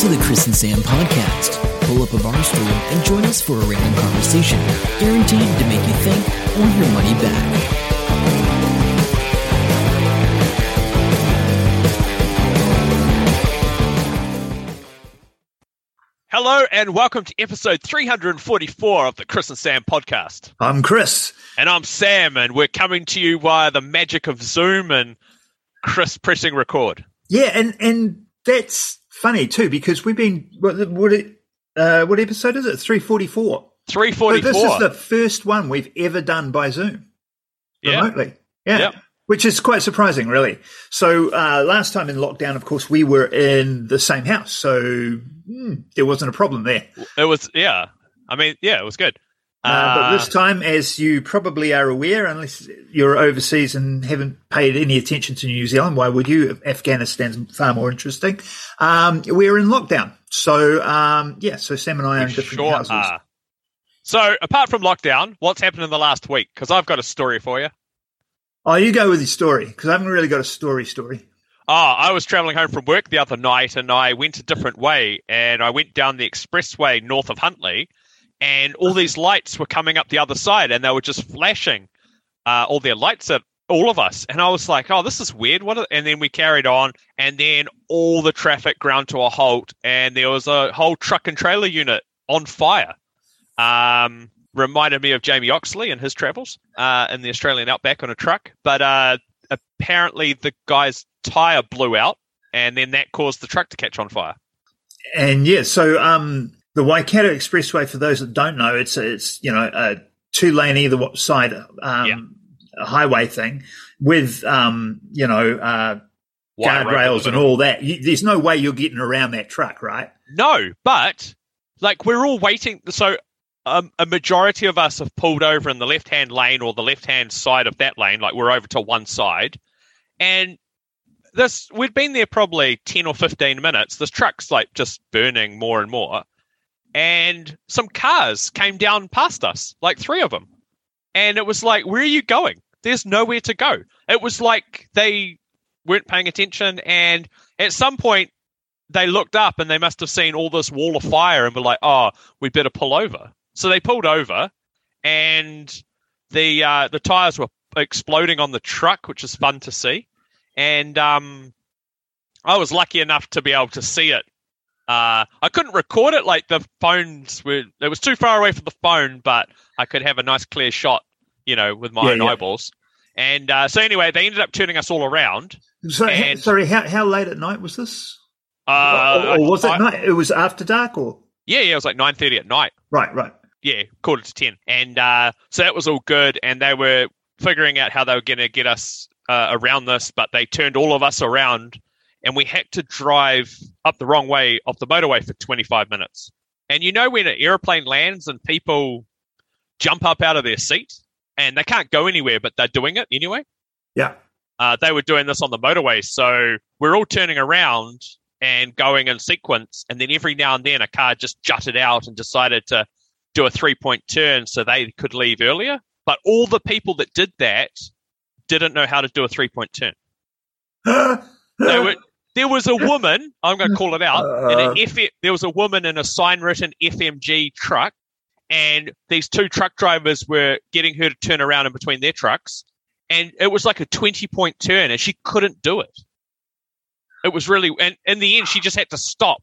to the Chris and Sam podcast. Pull up a bar stool and join us for a random conversation, guaranteed to make you think or your money back. Hello and welcome to episode 344 of the Chris and Sam podcast. I'm Chris. And I'm Sam, and we're coming to you via the magic of Zoom and Chris pressing record. Yeah, and that's funny too, because we've been, what episode is it? 344. 344. So this is the first one we've ever done by Zoom remotely. Yeah. Yep. Which is quite surprising, really. So last time in lockdown, of course, we were in the same house, so there wasn't a problem there. It was, yeah. I mean, yeah, it was good. But this time, as you probably are aware, unless you're overseas and haven't paid any attention to New Zealand, why would you? Afghanistan's far more interesting. We're in lockdown. So, so Sam and I are in different houses. So apart from lockdown, what's happened in the last week? Because I've got a story for you. Oh, you go with your story, because I haven't really got a story. Oh, I was travelling home from work the other night, and I went a different way, and I went down the expressway north of Huntley, and all these lights were coming up the other side, and they were just flashing all their lights at all of us. And I was like, oh, this is weird. And then we carried on, and then all the traffic ground to a halt, and there was a whole truck and trailer unit on fire. Reminded me of Jamie Oxley and his travels in the Australian Outback on a truck. But apparently the guy's tyre blew out, and then that caused the truck to catch on fire. And, yeah, so the Waikato Expressway, for those that don't know, it's a two-lane either side highway thing with, guardrails and all that. There's no way you're getting around that truck, right? No, but, we're all waiting. So... a majority of us have pulled over in the left-hand lane or the left-hand side of that lane, we're over to one side. And we'd been there probably 10 or 15 minutes. This truck's just burning more and more. And some cars came down past us, three of them. And it was where are you going? There's nowhere to go. It was they weren't paying attention. And at some point, they looked up and they must have seen all this wall of fire and were like, oh, we better pull over. So they pulled over, and the tyres were exploding on the truck, which is fun to see. And I was lucky enough to be able to see it. I couldn't record it; the phones were. It was too far away from the phone, but I could have a nice clear shot, with my own eyeballs. And so anyway, they ended up turning us all around. So sorry, how late at night was this? Or was it night? It was after dark, or yeah, it was 9:30 at night. Right. Yeah, 9:45. And so that was all good. And they were figuring out how they were going to get us around this, but they turned all of us around, and we had to drive up the wrong way off the motorway for 25 minutes. And when an airplane lands and people jump up out of their seat, and they can't go anywhere, but they're doing it anyway. Yeah. They were doing this on the motorway. So we're all turning around and going in sequence, and then every now and then a car just jutted out and decided to do a three-point turn so they could leave earlier. But all the people that did that didn't know how to do a three-point turn. There was a woman, I'm going to call it out, there was a woman in a sign-written FMG truck, and these two truck drivers were getting her to turn around in between their trucks, and it was like a 20-point turn, and she couldn't do it. It was really, and in the end, she just had to stop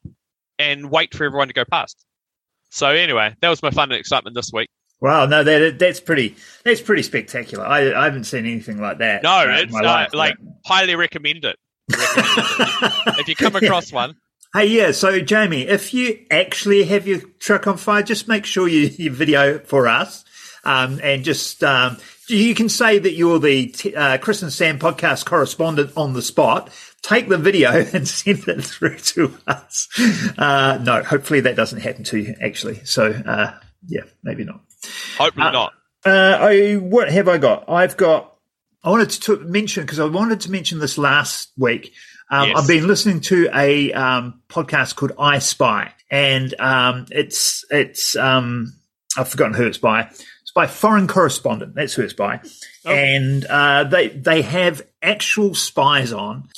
and wait for everyone to go past. So anyway, that was my fun and excitement this week. Wow, no, that's pretty spectacular. I haven't seen anything like that. No, it's life, highly recommend it. If you come across one. Hey, yeah. So Jamie, if you actually have your truck on fire, just make sure you video for us, and just you can say that you're the Chris and Sam podcast correspondent on the spot. Take the video and send it through to us. No, hopefully that doesn't happen to you, actually. So, maybe not. Hopefully not. What have I got? I wanted to mention, because I wanted to mention this last week. Yes. I've been listening to a podcast called I Spy, and it's I've forgotten who it's by. It's by Foreign Correspondent. That's who it's by. Oh. And they have actual spies on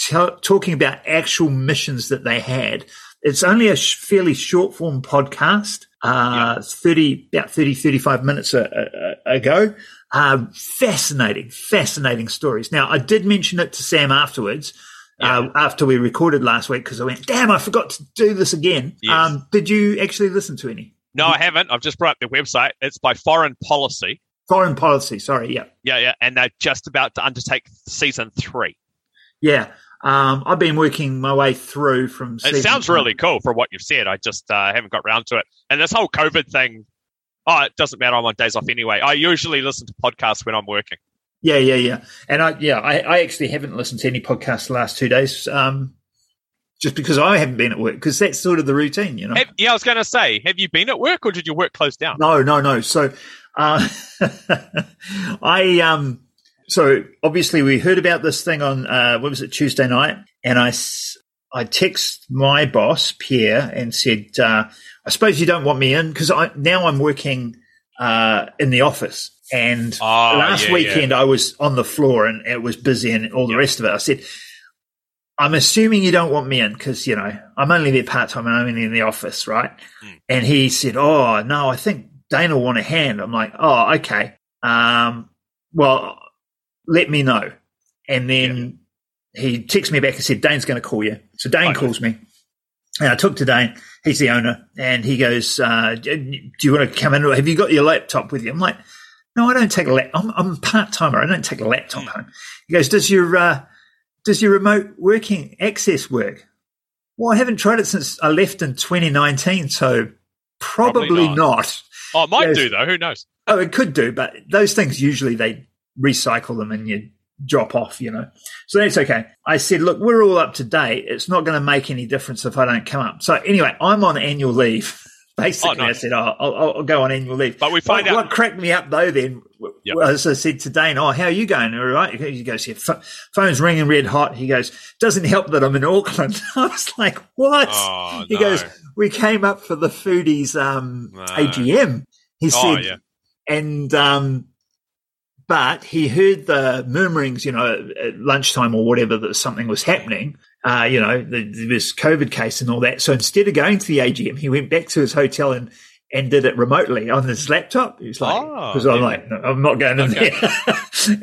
talking about actual missions that they had It's only a fairly short form podcast. It's 35 minutes ago. Fascinating stories. Now, I did mention it to Sam afterwards, after we recorded last week, because I went, damn, I forgot to do this again. Yes. Did you actually listen to any? No, I haven't. I've just brought up their website. It's by Foreign Policy, sorry, yeah. Yeah, and they're just about to undertake season 3. Yeah. I've been working my way through from season. It sounds really cool from what you've said. I just haven't got round to it. And this whole COVID thing, it doesn't matter. I'm on days off anyway. I usually listen to podcasts when I'm working. Yeah. And I actually haven't listened to any podcasts the last 2 days just because I haven't been at work, because that's sort of the routine, you know. I was going to say, have you been at work or did your work close down? No. So So obviously we heard about this thing on, Tuesday night, and I text my boss, Pierre, and said, I suppose you don't want me in, because now I'm working in the office. And last weekend I was on the floor and it was busy and all the rest of it. I said, I'm assuming you don't want me in because, you know, I'm only there part-time and I'm only in the office, right? Mm. And he said, oh, no, I think Dane will want a hand. I'm like, oh, okay. Well, let me know. And then he texted me back and said, Dane's going to call you. So Dane calls me. And I talked to Dane. He's the owner. And he goes, do you want to come in? Have you got your laptop with you? I'm like, no, I don't take a laptop. I'm a part-timer. I don't take a laptop home. He goes, does your remote working access work? Well, I haven't tried it since I left in 2019, so probably not. Oh, it might do, though. Who knows? Oh, it could do. But those things usually they recycle them and you drop off, you know. So that's okay. I said, look, we're all up to date. It's not going to make any difference if I don't come up. So anyway, I'm on annual leave. Basically, I said, I'll go on annual leave. But we find out. What cracked me up, though, then, was I said to Dane, how are you going? All right. He goes, your phone's ringing red hot. He goes, doesn't help that I'm in Auckland. I was like, what? Oh, he goes, we came up for the foodies AGM. He said, and but he heard the murmurings, you know, at lunchtime or whatever, that something was happening, you know, this COVID case and all that. So instead of going to the AGM, he went back to his hotel and did it remotely on his laptop. He was like, I'm like, no, I'm not going in there.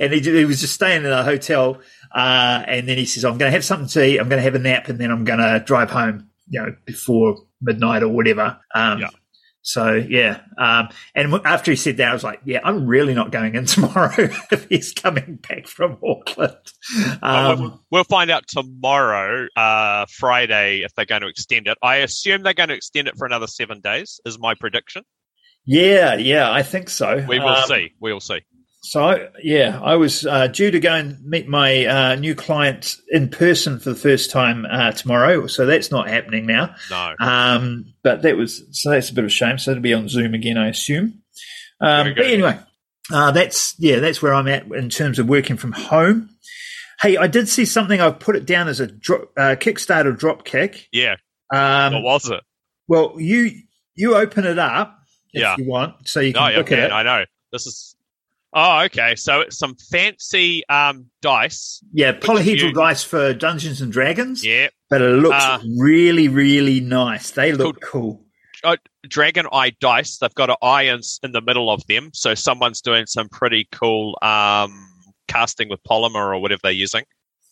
And he was just staying in a hotel. And then he says, I'm going to have something to eat. I'm going to have a nap, and then I'm going to drive home, you know, before midnight or whatever. So, and after he said that, I was like, I'm really not going in tomorrow if he's coming back from Auckland. We'll find out tomorrow, Friday, if they're going to extend it. I assume they're going to extend it for another 7 days is my prediction. Yeah, I think so. We will see. We'll see. So, I was due to go and meet my new client in person for the first time tomorrow, so that's not happening now. No. But that's a bit of a shame, so it'll be on Zoom again, I assume. But anyway, that's where I'm at in terms of working from home. Hey, I did see something. I've put it down as a Kickstarter drop kick. Yeah. What was it? Well, you open it up if you want, so you can look at it. I know. This is... Oh, okay. So it's some fancy dice. Yeah, polyhedral dice for Dungeons and Dragons. Yeah. But it looks really, really nice. They look cool. Dragon Eye Dice. They've got an eye in the middle of them. So someone's doing some pretty cool casting with polymer or whatever they're using.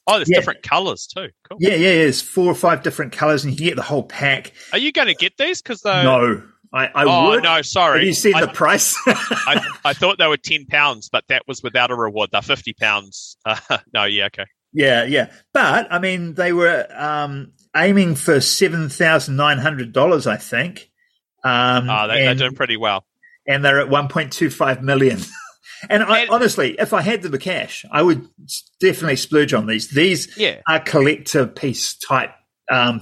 Oh, there's different colours too. Cool. Yeah. There's 4 or 5 different colours, and you can get the whole pack. Are you going to get these? No. I would. No, sorry. Have you seen the price? I thought they were £10, but that was without a reward. They're £50. Okay. Yeah. But, I mean, they were aiming for $7,900, I think. They're doing pretty well. And they're at $1.25 million. And I honestly, if I had the cash, I would definitely splurge on these. These are collector piece type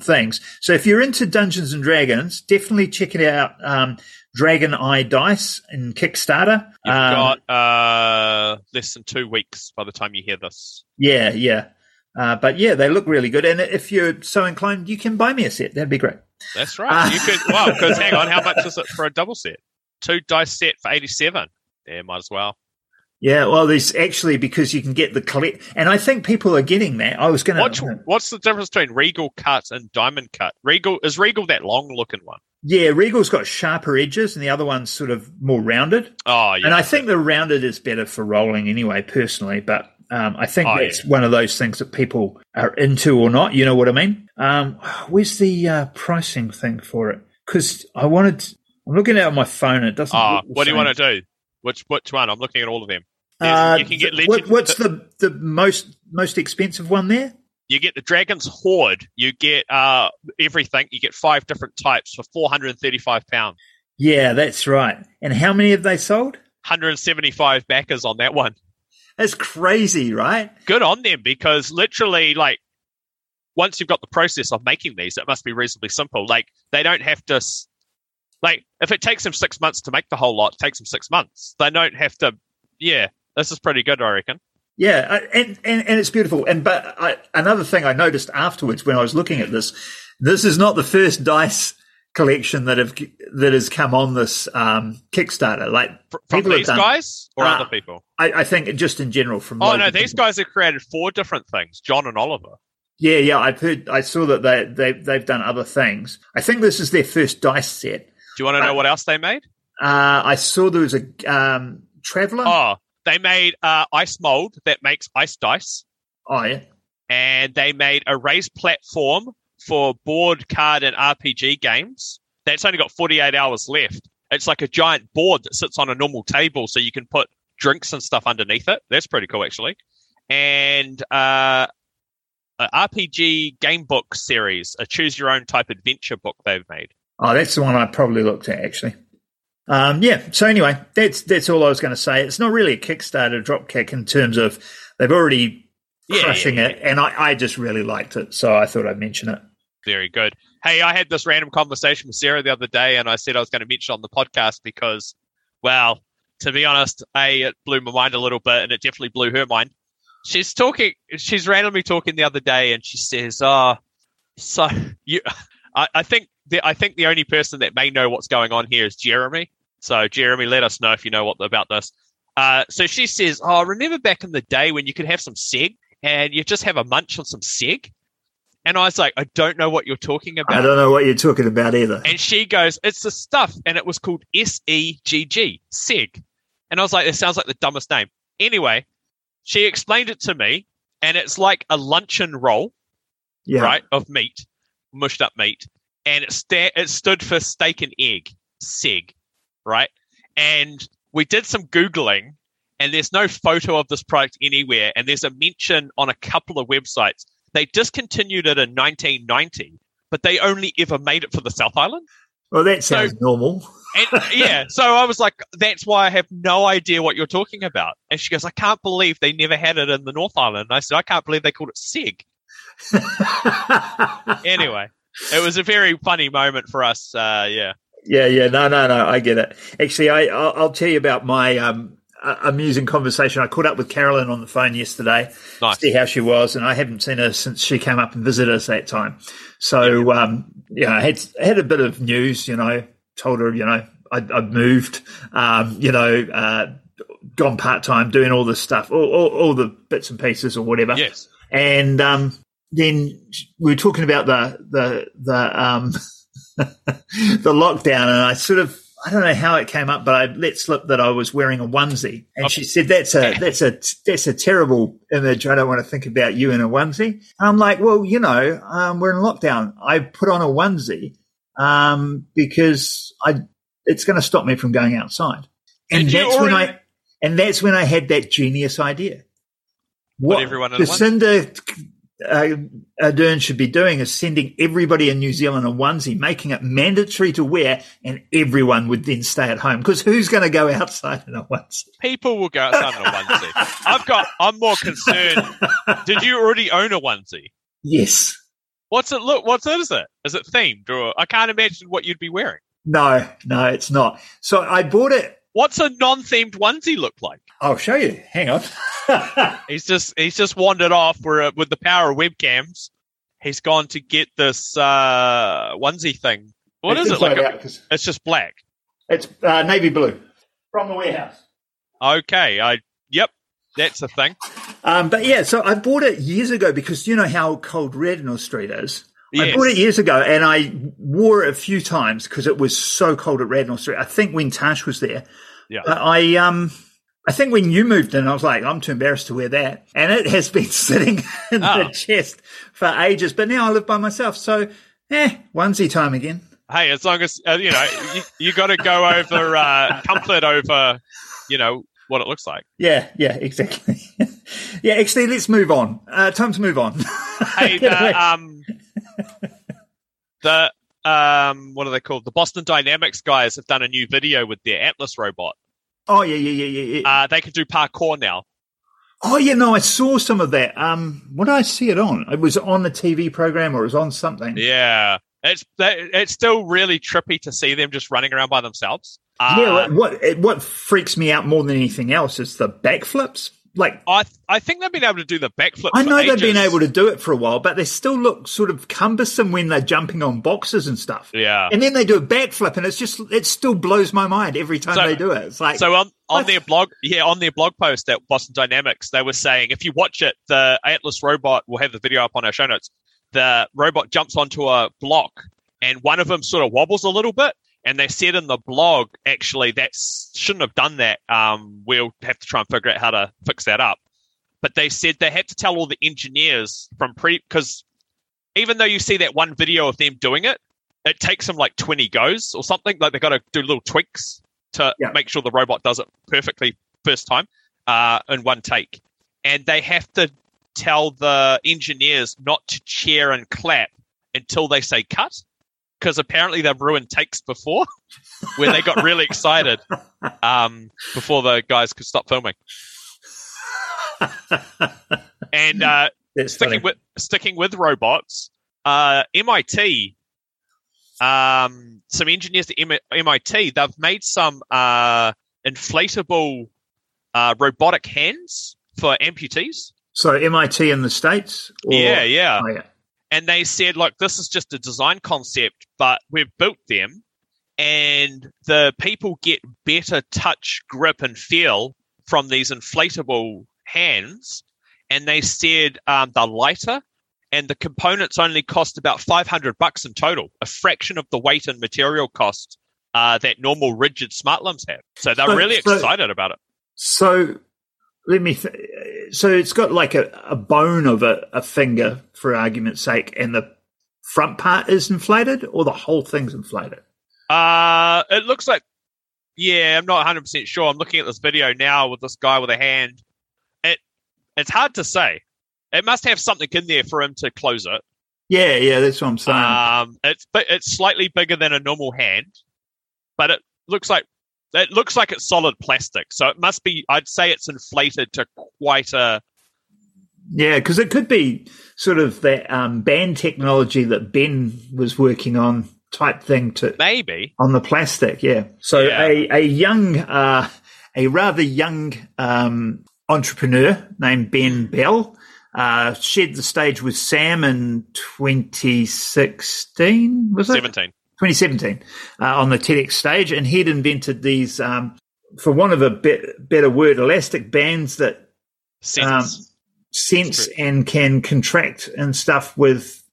things. So if you're into Dungeons and Dragons, definitely check it out. Dragon Eye Dice in Kickstarter. You've got less than 2 weeks by the time you hear this. Yeah. But they look really good. And if you're so inclined, you can buy me a set. That'd be great. That's right. You could. Well, because hang on, how much is it for a double set? 2 dice set for $87. Yeah, might as well. Yeah, well, there's actually, because you can get the collect, and I think people are getting that. I was going to. What's the difference between Regal Cut and Diamond Cut? Regal is that long looking one? Yeah, Regal's got sharper edges, and the other one's sort of more rounded. Oh, yeah. And I think the rounded is better for rolling anyway, personally. But I think that's one of those things that people are into or not. You know what I mean? Where's the pricing thing for it? Because I'm looking at it on my phone. It doesn't. What do you want to do? Which one? I'm looking at all of them. You can get what's the most expensive one there? You get the Dragon's Hoard. You get everything. You get 5 different types for £435. Yeah, that's right. And how many have they sold? 175 backers on that one. That's crazy, right? Good on them, because literally, like, once you've got the process of making these, it must be reasonably simple. Like, they don't have to... Like, if it takes them 6 months to make the whole lot, it takes them 6 months. They don't have to... Yeah, this is pretty good, I reckon. Yeah, and it's beautiful. But another thing I noticed afterwards when I was looking at this is not the first dice collection that has come on this Kickstarter. Like, from these guys or other people? I think just in general. These guys have created 4 different things, John and Oliver. Yeah, I saw that they've done other things. I think this is their first dice set. Do you want to know what else they made? I saw there was a Traveller. Oh, they made ice mold that makes ice dice. Oh, yeah. And they made a raised platform for board, card, and RPG games. That's only got 48 hours left. It's like a giant board that sits on a normal table, so you can put drinks and stuff underneath it. That's pretty cool, actually. And an RPG game book series, a choose-your-own-type adventure book they've made. Oh, that's the one I probably looked at, actually. So anyway, that's all I was going to say. It's not really a Kickstarter dropkick in terms of they've already crushing it, and I just really liked it, so I thought I'd mention it. Very good. Hey, I had this random conversation with Sarah the other day, and I said I was going to mention it on the podcast because, well, to be honest, it blew my mind a little bit, and it definitely blew her mind. She's randomly talking the other day, and she says, I think the only person that may know what's going on here is Jeremy. So, Jeremy, let us know if you know about this. So she says, remember back in the day when you could have some Segg and you just have a munch on some Segg? And I was like, I don't know what you're talking about. I don't know what you're talking about either. And she goes, it's the stuff. And it was called S-E-G-G, Segg. And I was like, it sounds like the dumbest name. Anyway, she explained it to me, and it's like a luncheon roll, right, of meat, mushed up meat. And it stood for steak and egg, Segg, right? And we did some Googling, and there's no photo of this product anywhere, and there's a mention on a couple of websites. They discontinued it in 1990, but they only ever made it for the South Island. Well, that sounds normal. And, yeah, so I was like, that's why I have no idea what you're talking about. And she goes, I can't believe they never had it in the North Island. And I said, I can't believe they called it Segg. Anyway. It was a very funny moment for us, No, I get it. Actually, I'll tell you about my amusing conversation. I caught up with Carolyn on the phone yesterday to see how she was, and I haven't seen her since she came up and visited us that time. So, I had a bit of news, told her, I'd moved, gone part-time, doing all this stuff, all the bits and pieces or whatever. Yes. And... then we were talking about the the lockdown, and I don't know how it came up, but I let slip that I was wearing a onesie, and she said that's a terrible image. I don't want to think about you in a onesie. And I'm like, well, we're in lockdown. I put on a onesie because it's going to stop me from going outside, and that's when I had that genius idea. What everyone Lucinda. Ardern should be doing is sending everybody in New Zealand a onesie, making it mandatory to wear, and everyone would then stay at home, because who's going to go outside in a onesie? People will go outside in a onesie. I'm more concerned. Did you already own a onesie? Yes. What's it look? What is it? Is it themed? Or I can't imagine what you'd be wearing. No, it's not. So I bought it. What's a non-themed onesie look like? I'll show you. Hang on. He's just wandered off with the power of webcams. He's gone to get this onesie thing. What is it like? It's just black. It's navy blue from the warehouse. Okay. I That's a thing. But yeah, so I bought it years ago because you know how cold Radnor Street is. Yes. I bought it years ago and I wore it a few times because it was so cold at Radnor Street. I think when Tash was there. Yeah. But I think when you moved in, I was like, I'm too embarrassed to wear that. And it has been sitting in the chest for ages. But now I live by myself. So, onesie time again. Hey, as long as, you know, you got to go over comfort over, you know, what it looks like. Yeah, exactly. Yeah, actually, let's move on. Time to move on. Hey, what are they called? The Boston Dynamics guys have done a new video with their Atlas robot. Oh, yeah. They can do parkour now. Oh, yeah, no, I saw some of that. What did I see it on? It was on the TV program or it was on something. Yeah. It's still really trippy to see them just running around by themselves. What freaks me out more than anything else is the backflips. Like I think they've been able to do the backflip. I know they've been able to do it for a while, but they still look sort of cumbersome when they're jumping on boxes and stuff. Yeah, and then they do a backflip, and it still blows my mind every time they do it. It's like on their blog post at Boston Dynamics, they were saying if you watch it, the Atlas robot, we'll have the video up on our show notes. The robot jumps onto a block, and one of them sort of wobbles a little bit. And they said in the blog, actually, that shouldn't have done that. We'll have to try and figure out how to fix that up. But they said they had to tell all the engineers because even though you see that one video of them doing it, it takes them like 20 goes or something. Like they got to do little tweaks to make sure the robot does it perfectly first time in one take. And they have to tell the engineers not to cheer and clap until they say cut. Because apparently they've ruined takes before where they got really excited before the guys could stop filming. And sticking with robots, MIT, some engineers at MIT, they've made some inflatable robotic hands for amputees. So MIT in the States? Or... Yeah. Oh, yeah. And they said, look, this is just a design concept, but we've built them and the people get better touch, grip and feel from these inflatable hands. And they said they're lighter and the components only cost about $500 in total, a fraction of the weight and material cost that normal rigid smart limbs have. So they're really excited about it. So let me so it's got like a bone of a finger, for argument's sake, and the front part is inflated or the whole thing's inflated? It looks like, I'm not 100% sure. I'm looking at this video now with this guy with a hand. It's hard to say. It must have something in there for him to close it. Yeah, that's what I'm saying. It's slightly bigger than a normal hand, but it looks like it's solid plastic. So it must be, I'd say it's inflated to quite a... Yeah, because it could be sort of that band technology that Ben was working on type thing to... Maybe. On the plastic, yeah. So a rather young entrepreneur named Ben Bell shared the stage with Sam in 2016, was it? 2017 on the TEDx stage, and he'd invented these, for want of a better word, elastic bands that sense and can contract and stuff with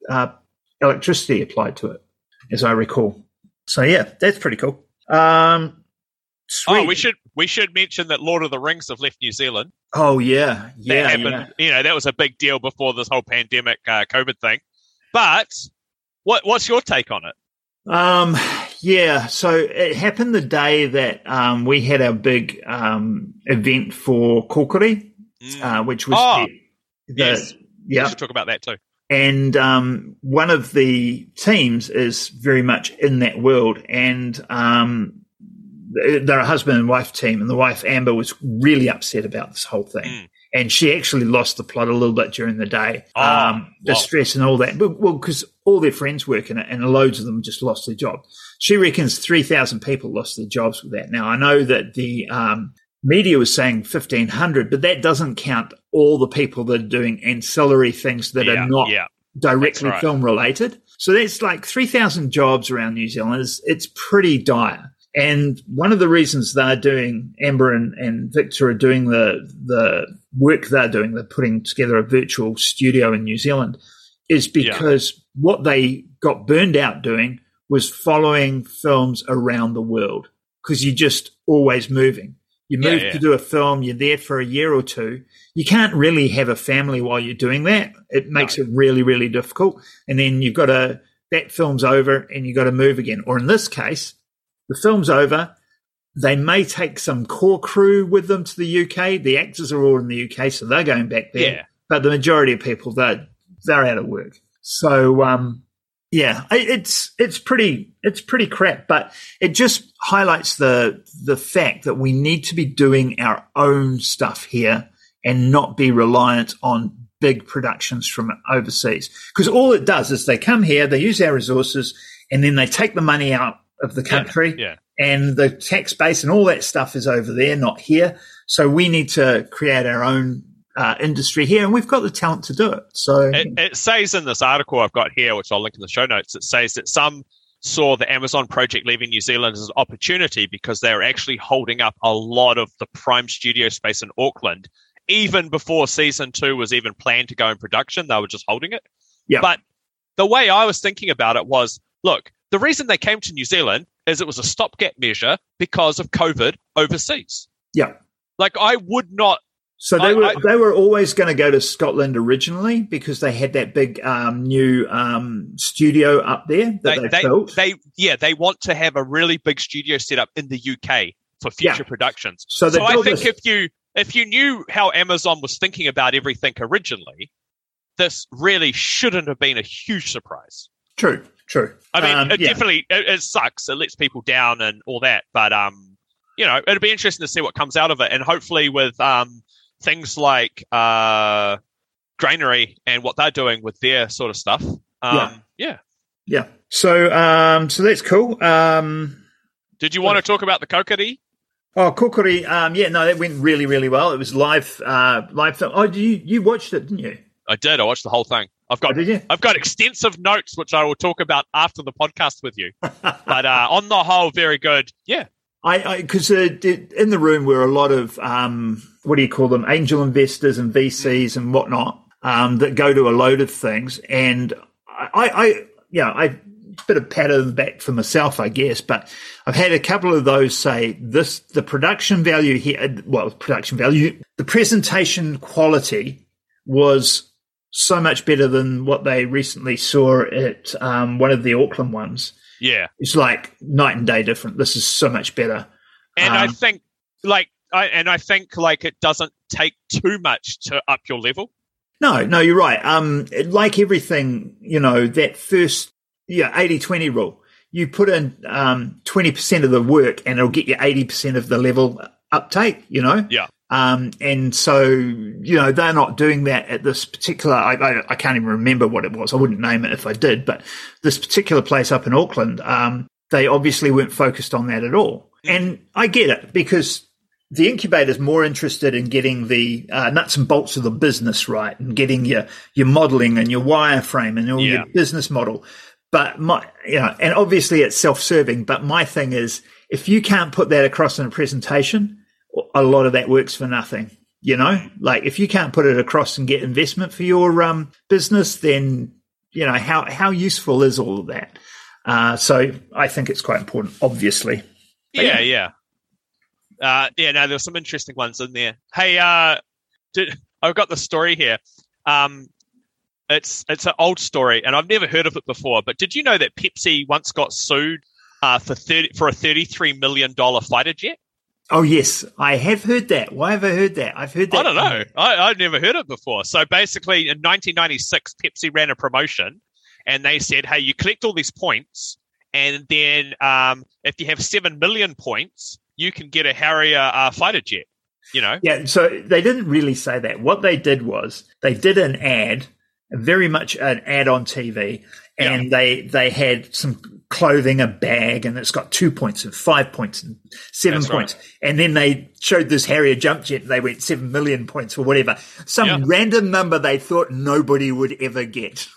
electricity applied to it, as I recall. So yeah, that's pretty cool. Sweet. Oh, we should mention that Lord of the Rings have left New Zealand. Oh yeah, that happened. Yeah. You know, that was a big deal before this whole pandemic COVID thing. But what's your take on it? So it happened the day that we had our big event for Kōkori, which was we should talk about that too. And one of the teams is very much in that world, and they're a husband and wife team, and the wife Amber was really upset about this whole thing. And she actually lost the plot a little bit during the day, the stress and all that. But, well, because all their friends work in it and loads of them just lost their job. She reckons 3,000 people lost their jobs with that. Now, I know that the media was saying 1,500, but that doesn't count all the people that are doing ancillary things that are not directly film related. So that's like 3,000 jobs around New Zealand. It's pretty dire. And one of the reasons they're doing, Amber and Victor are doing the work they're doing, they're putting together a virtual studio in New Zealand, is because what they got burned out doing was following films around the world, because you're just always moving. You move to do a film, you're there for a year or two. You can't really have a family while you're doing that. It makes it really, really difficult. And then you've got to, that film's over and you've got to move again. Or in this case, the film's over. They may take some core crew with them to the UK. The actors are all in the UK, so they're going back there. Yeah. But the majority of people, they're out of work. So, it's pretty crap, but it just highlights the fact that we need to be doing our own stuff here and not be reliant on big productions from overseas. Because all it does is they come here, they use our resources, and then they take the money out of the country, and the tax base and all that stuff is over there, not here. So we need to create our own industry here, and we've got the talent to do it. So it says in this article I've got here, which I'll link in the show notes, it says that some saw the Amazon project leaving New Zealand as an opportunity because they're actually holding up a lot of the prime studio space in Auckland, even before season 2 was even planned to go in production. They were just holding it. Yeah. But the way I was thinking about it was, look, the reason they came to New Zealand is it was a stopgap measure because of COVID overseas. Yeah. Like, I would not. So they were always going to go to Scotland originally because they had that big new studio up there that they built. They want to have a really big studio set up in the UK for future productions. So I think if you knew how Amazon was thinking about everything originally, this really shouldn't have been a huge surprise. True. I mean, it definitely sucks. It lets people down and all that, but it'd be interesting to see what comes out of it, and hopefully with things like Granary and what they're doing with their sort of stuff. So that's cool. Did you want to talk about the Kōkori? Oh, Kōkori. That went really, really well. It was live film. Oh, you watched it, didn't you? I did. I watched the whole thing. I've got extensive notes, which I will talk about after the podcast with you. But on the whole, very good. Yeah. Because in the room were a lot of, angel investors and VCs and whatnot that go to a load of things. And I bit of pat on the back for myself, I guess, but I've had a couple of those say this, the production value here, the presentation quality was so much better than what they recently saw at one of the Auckland ones. Yeah. It's like night and day different. This is so much better. And I think it doesn't take too much to up your level. No, you're right. Like everything, that first 80-20 rule. You put in 20% of the work and it'll get you 80% of the level uptake, Yeah. And so, they're not doing that at this particular, I can't even remember what it was. I wouldn't name it if I did, but this particular place up in Auckland, they obviously weren't focused on that at all. And I get it, because the incubator's more interested in getting the nuts and bolts of the business right and getting your modeling and your wireframe and all your business model. But and obviously it's self-serving, but my thing is, if you can't put that across in a presentation, a lot of that works for nothing, Like, if you can't put it across and get investment for your business, then how useful is all of that? So I think it's quite important, obviously. But, there were some interesting ones in there. Hey, I've got the story here. It's an old story, and I've never heard of it before. But did you know that Pepsi once got sued for a $33 million fighter jet? Oh, yes. I have heard that. Why have I heard that? I've heard that. I don't know. I've never heard it before. So basically, in 1996, Pepsi ran a promotion and they said, hey, you collect all these points, and then if you have 7 million points, you can get a Harrier fighter jet, Yeah, so they didn't really say that. What they did was they did an ad, very much an ad on TV, and they had some clothing, a bag, and it's got 2 points and 5 points and 7 points. Right. And then they showed this Harrier jump jet and they went 7 million points or whatever. Some random number they thought nobody would ever get.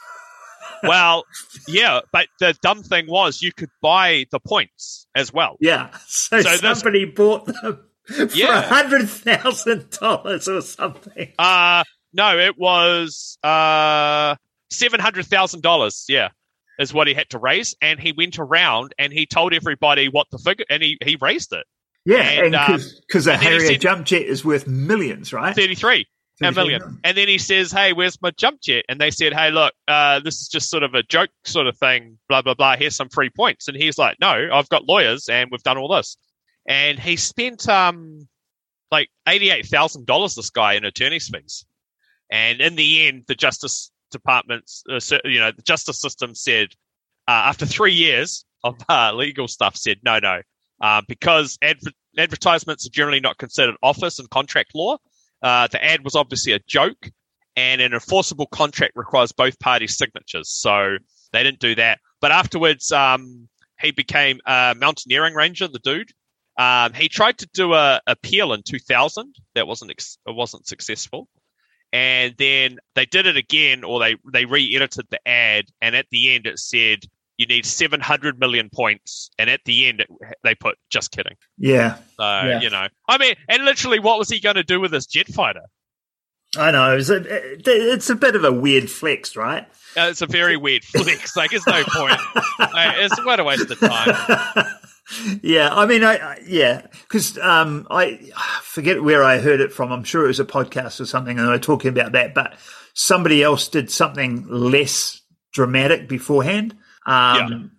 Well, yeah, but the dumb thing was you could buy the points as well. Yeah, so somebody bought them for $100,000 or something. No, it was $700,000, yeah, is what he had to raise. And he went around and he told everybody what the figure, and he raised it. Yeah, and because a Harrier jump jet is worth millions, right? 33. A million. And then he says, hey, where's my jump jet? And they said, hey, look, this is just sort of a joke sort of thing, blah, blah, blah. Here's some free points. And he's like, no, I've got lawyers and we've done all this. And he spent like $88,000, this guy, in attorney's fees. And in the end, the Justice Department's, the justice system said, after 3 years of legal stuff, said, no, because advertisements are generally not considered office and contract law. The ad was obviously a joke, and an enforceable contract requires both parties' signatures. So they didn't do that. But afterwards, he became a mountaineering ranger, the dude. He tried to do an appeal in 2000. That wasn't successful. And then they did it again, or they re-edited the ad. And at the end, it said, you need 700 million points. And at the end, they put, just kidding. Yeah. So, I mean, and literally, what was he going to do with this jet fighter? I know. It's a bit of a weird flex, right? It's a very weird flex. Like, it's no point. It's what a waste of time. Yeah. I mean, because I forget where I heard it from. I'm sure it was a podcast or something, and they were talking about that. But somebody else did something less dramatic beforehand.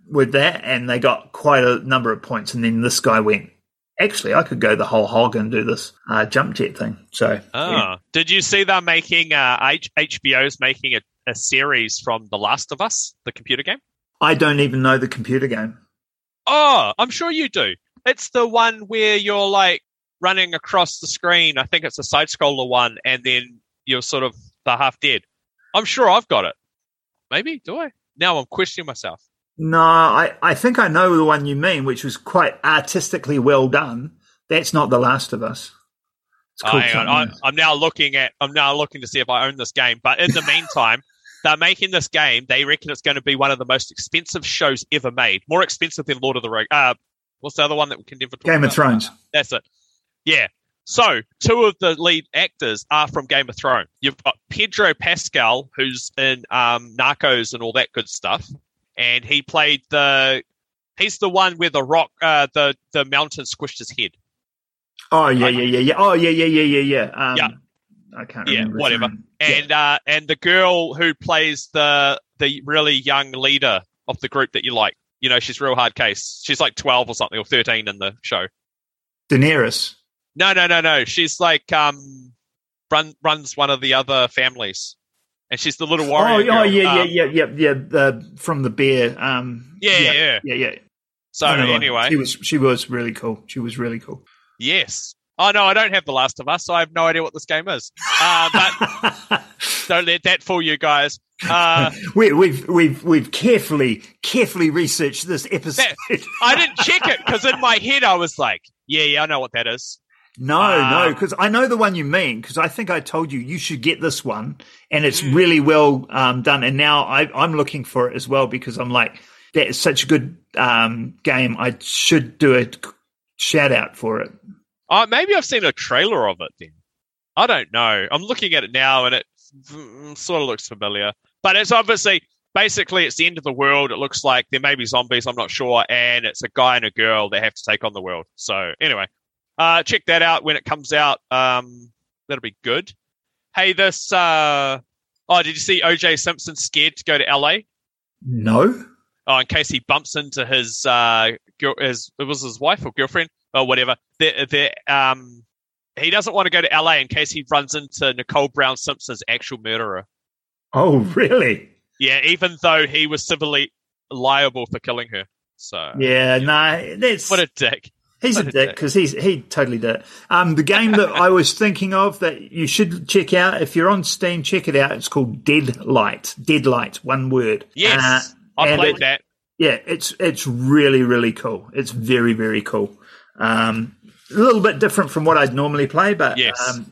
With that, and they got quite a number of points, and then this guy went, actually, I could go the whole hog and do this jump jet thing. So, Did you see they're making HBO's making a series from The Last of Us, the computer game? I don't even know the computer game. Oh, I'm sure you do. It's the one where you're like running across the screen. I think it's a side scroller one, and then you're sort of half dead. I'm sure I've got it. Maybe, do I? Now I'm questioning myself. No, I think I know the one you mean, which was quite artistically well done. That's not The Last of Us. It's called I'm now looking to see if I own this game. But in the meantime, they're making this game. They reckon it's going to be one of the most expensive shows ever made. More expensive than Lord of the Rings. What's the other one that we can never talk about? Game of Thrones. That's it. Yeah. So, two of the lead actors are from Game of Thrones. You've got Pedro Pascal, who's in Narcos and all that good stuff, and he played he's the one where the rock, the mountain squished his head. Oh yeah, Oh yeah. I can't remember. Yeah, whatever. And the girl who plays the really young leader of the group that you like, you know, she's real hard case. She's like 12 or something, or 13 in the show. Daenerys. No. She's like runs one of the other families, and she's the little warrior. From the bear. Yeah. So anyway, she was really cool. Yes. Oh no, I don't have The Last of Us, so I have no idea what this game is. But don't let that fool you guys. We've carefully researched this episode. I didn't check it because in my head I was like, yeah, I know what that is. No, because I know the one you mean, because I think I told you should get this one, and it's really well done. And now I'm looking for it as well, because I'm like, that is such a good game. I should do a shout-out for it. Maybe I've seen a trailer of it then. I don't know. I'm looking at it now, and it sort of looks familiar. But it's obviously, basically, it's the end of the world. It looks like there may be zombies, I'm not sure, and it's a guy and a girl that have to take on the world. So anyway. Check that out when it comes out. That'll be good. Hey, this... did you see O.J. Simpson scared to go to L.A.? No. Oh, in case he bumps into his wife or girlfriend or whatever. He doesn't want to go to L.A. in case he runs into Nicole Brown Simpson's actual murderer. Oh, really? Yeah, even though he was civilly liable for killing her. So that's... What a dick. He's a dick because he totally did it. The game that I was thinking of that you should check out, if you're on Steam, check it out. It's called Deadlight. Deadlight, one word. Yes, I played that. Yeah, it's really, really cool. It's very, very cool. A little bit different from what I'd normally play, but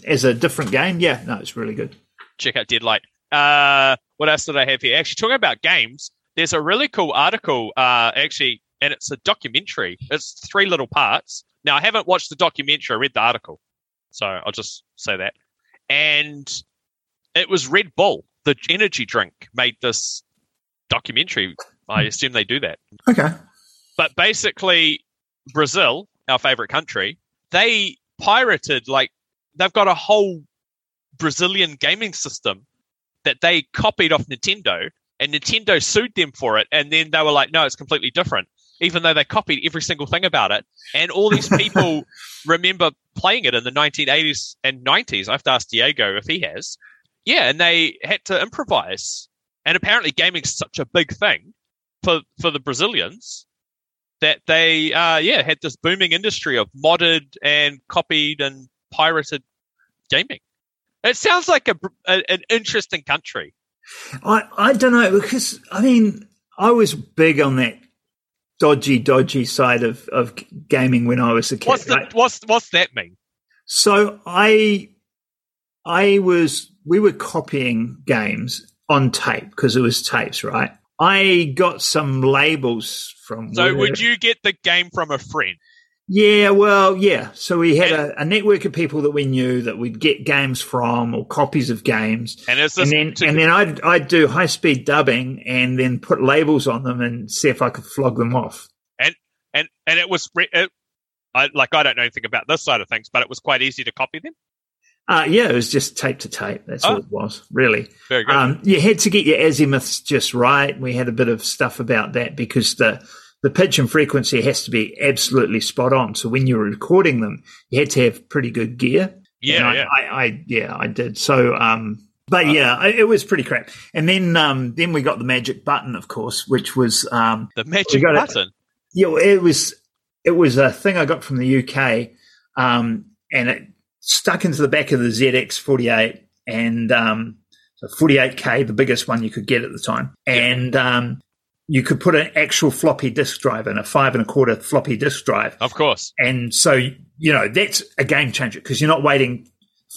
as a different game, it's really good. Check out Deadlight. What else did I have here? Actually, talking about games, there's a really cool article, actually, and it's a documentary. It's three little parts. Now, I haven't watched the documentary. I read the article. So I'll just say that. And it was Red Bull, the energy drink, made this documentary. I assume they do that. Okay. But basically, Brazil, our favorite country, they pirated, like, they've got a whole Brazilian gaming system that they copied off Nintendo, and Nintendo sued them for it. And then they were like, no, it's completely different, even though they copied every single thing about it. And all these people remember playing it in the 1980s and 90s. I have to ask Diego if he has. Yeah, and they had to improvise. And apparently gaming is such a big thing for the Brazilians that they had this booming industry of modded and copied and pirated gaming. It sounds like an interesting country. I don't know, because, I mean, I was big on that dodgy side of gaming when I was a kid. What's that mean? So we were copying games on tape because it was tapes, right? I got some labels from... So would you get the game from a friend? Yeah, well, yeah. So we had a network of people that we knew that we'd get games from or copies of games. And then I'd do high-speed dubbing and then put labels on them and see if I could flog them off. And it was... I don't know anything about this side of things, but it was quite easy to copy them? It was just tape to tape. That's all it was, really. Very good. You had to get your azimuths just right. We had a bit of stuff about that because the pitch and frequency has to be absolutely spot on. So when you were recording them, you had to have pretty good gear. I did. So, it was pretty crap. And then we got the magic button, of course, which was the magic button. It was a thing I got from the UK, and it stuck into the back of the ZX48 and so 48K, the biggest one you could get at the time. And you could put an actual floppy disk drive in, a 5 1/4 floppy disk drive. Of course. And so, you know, that's a game changer because you're not waiting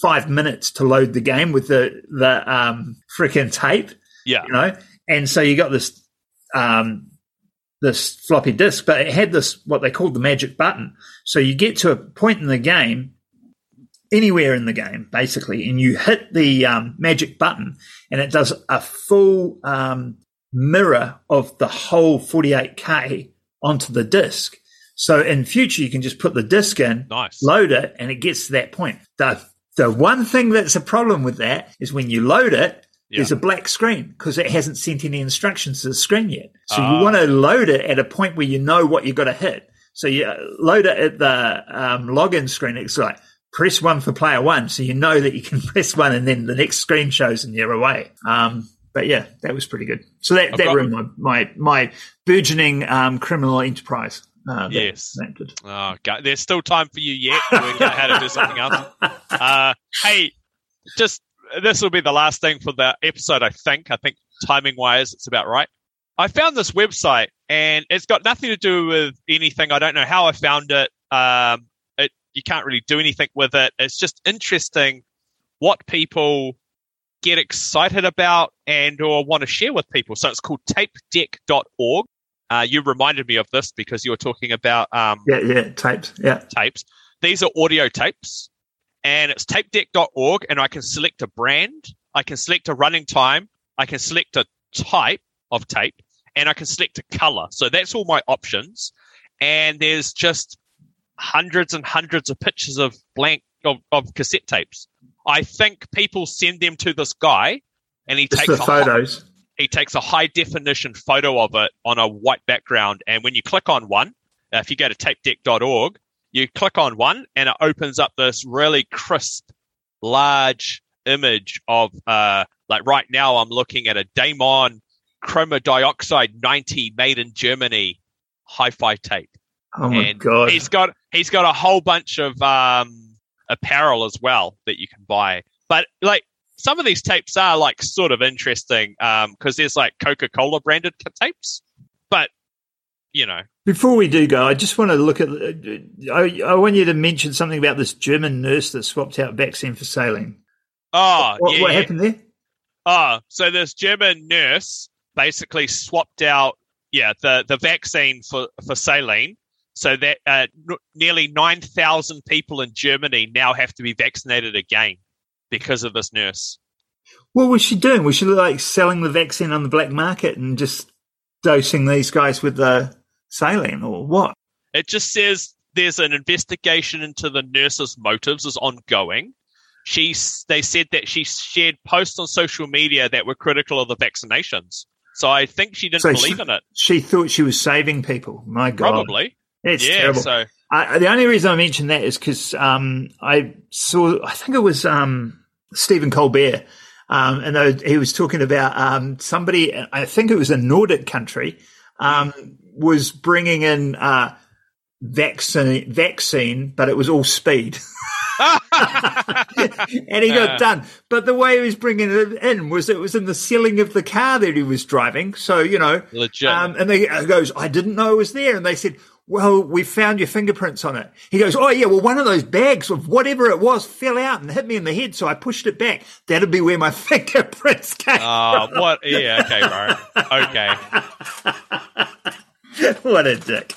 5 minutes to load the game with the frickin' tape. Yeah. You know, and so you got this this floppy disk, but it had this, what they called the magic button. So you get to a point in the game, anywhere in the game, basically, and you hit the magic button, and it does a full mirror of the whole 48K onto the disc. So in future, you can just put the disc in, nice, load it, and it gets to that point. The one thing that's a problem with that is when you load it, there's a black screen because it hasn't sent any instructions to the screen yet. So you want to load it at a point where you know what you've got to hit. So you load it at the login screen. It's like, press 1 for player 1, so you know that you can press 1, and then the next screen shows and you're away. But yeah, that was pretty good. So that ruined my burgeoning criminal enterprise. Yes. Oh, God. There's still time for you yet. We're going to have to do something else. Hey, just this will be the last thing for the episode, I think. I think timing-wise, it's about right. I found this website, and it's got nothing to do with anything. I don't know how I found it. You can't really do anything with it. It's just interesting what people get excited about and or want to share with people. So it's called tapedeck.org. You reminded me of this because you were talking about... tapes. Yeah, tapes. These are audio tapes, and it's tapedeck.org, and I can select a brand, I can select a running time, I can select a type of tape, and I can select a color. So that's all my options. And there's just... hundreds and hundreds of pictures of blank of cassette tapes. I think people send them to this guy, and he takes a high definition photo of it on a white background. And when you click on one, if you go to tapedeck.org, you click on one, and it opens up this really crisp, large image of like right now I'm looking at a Damon Chroma Dioxide 90 made in Germany hi-fi tape. Oh my God! He's got a whole bunch of apparel as well that you can buy. But like some of these tapes are like sort of interesting because there's like Coca-Cola branded tapes. But you know, before we do go, I just want to look at. I want you to mention something about this German nurse that swapped out vaccine for saline. Oh, what happened there? So this German nurse basically swapped out the vaccine for saline, so that nearly 9,000 people in Germany now have to be vaccinated again because of this nurse. What was she doing? Was she like selling the vaccine on the black market and just dosing these guys with the saline, or what? It just says there's an investigation into the nurse's motives is ongoing. They said that she shared posts on social media that were critical of the vaccinations. So I think she didn't believe in it. She thought she was saving people. My God. Probably. It's terrible. So. The only reason I mentioned that is because I think it was Stephen Colbert, and he was talking about somebody, I think it was a Nordic country, was bringing in vaccine, but it was all speed. And he got done. But the way he was bringing it in was it was in the ceiling of the car that he was driving. So, you know, legit. And he goes, I didn't know it was there. And they said, well, we found your fingerprints on it. He goes, oh, yeah, well, one of those bags of whatever it was fell out and hit me in the head, so I pushed it back. That'll be where my fingerprints came from. What? Yeah, okay, bro. Okay. What a dick.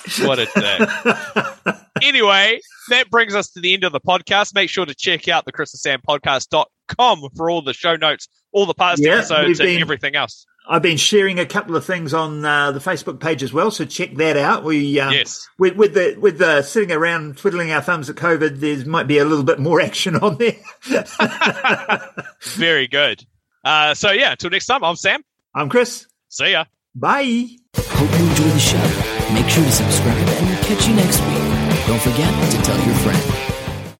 Anyway, that brings us to the end of the podcast. Make sure to check out the chrisandsampodcast.com for all the show notes, all the past episodes and everything else. I've been sharing a couple of things on the Facebook page as well, so check that out. We with the sitting around twiddling our thumbs at COVID, there might be a little bit more action on there. Very good. So yeah, till next time, I'm Sam. I'm Chris. See ya. Bye. Hope you enjoy the show. Make sure to subscribe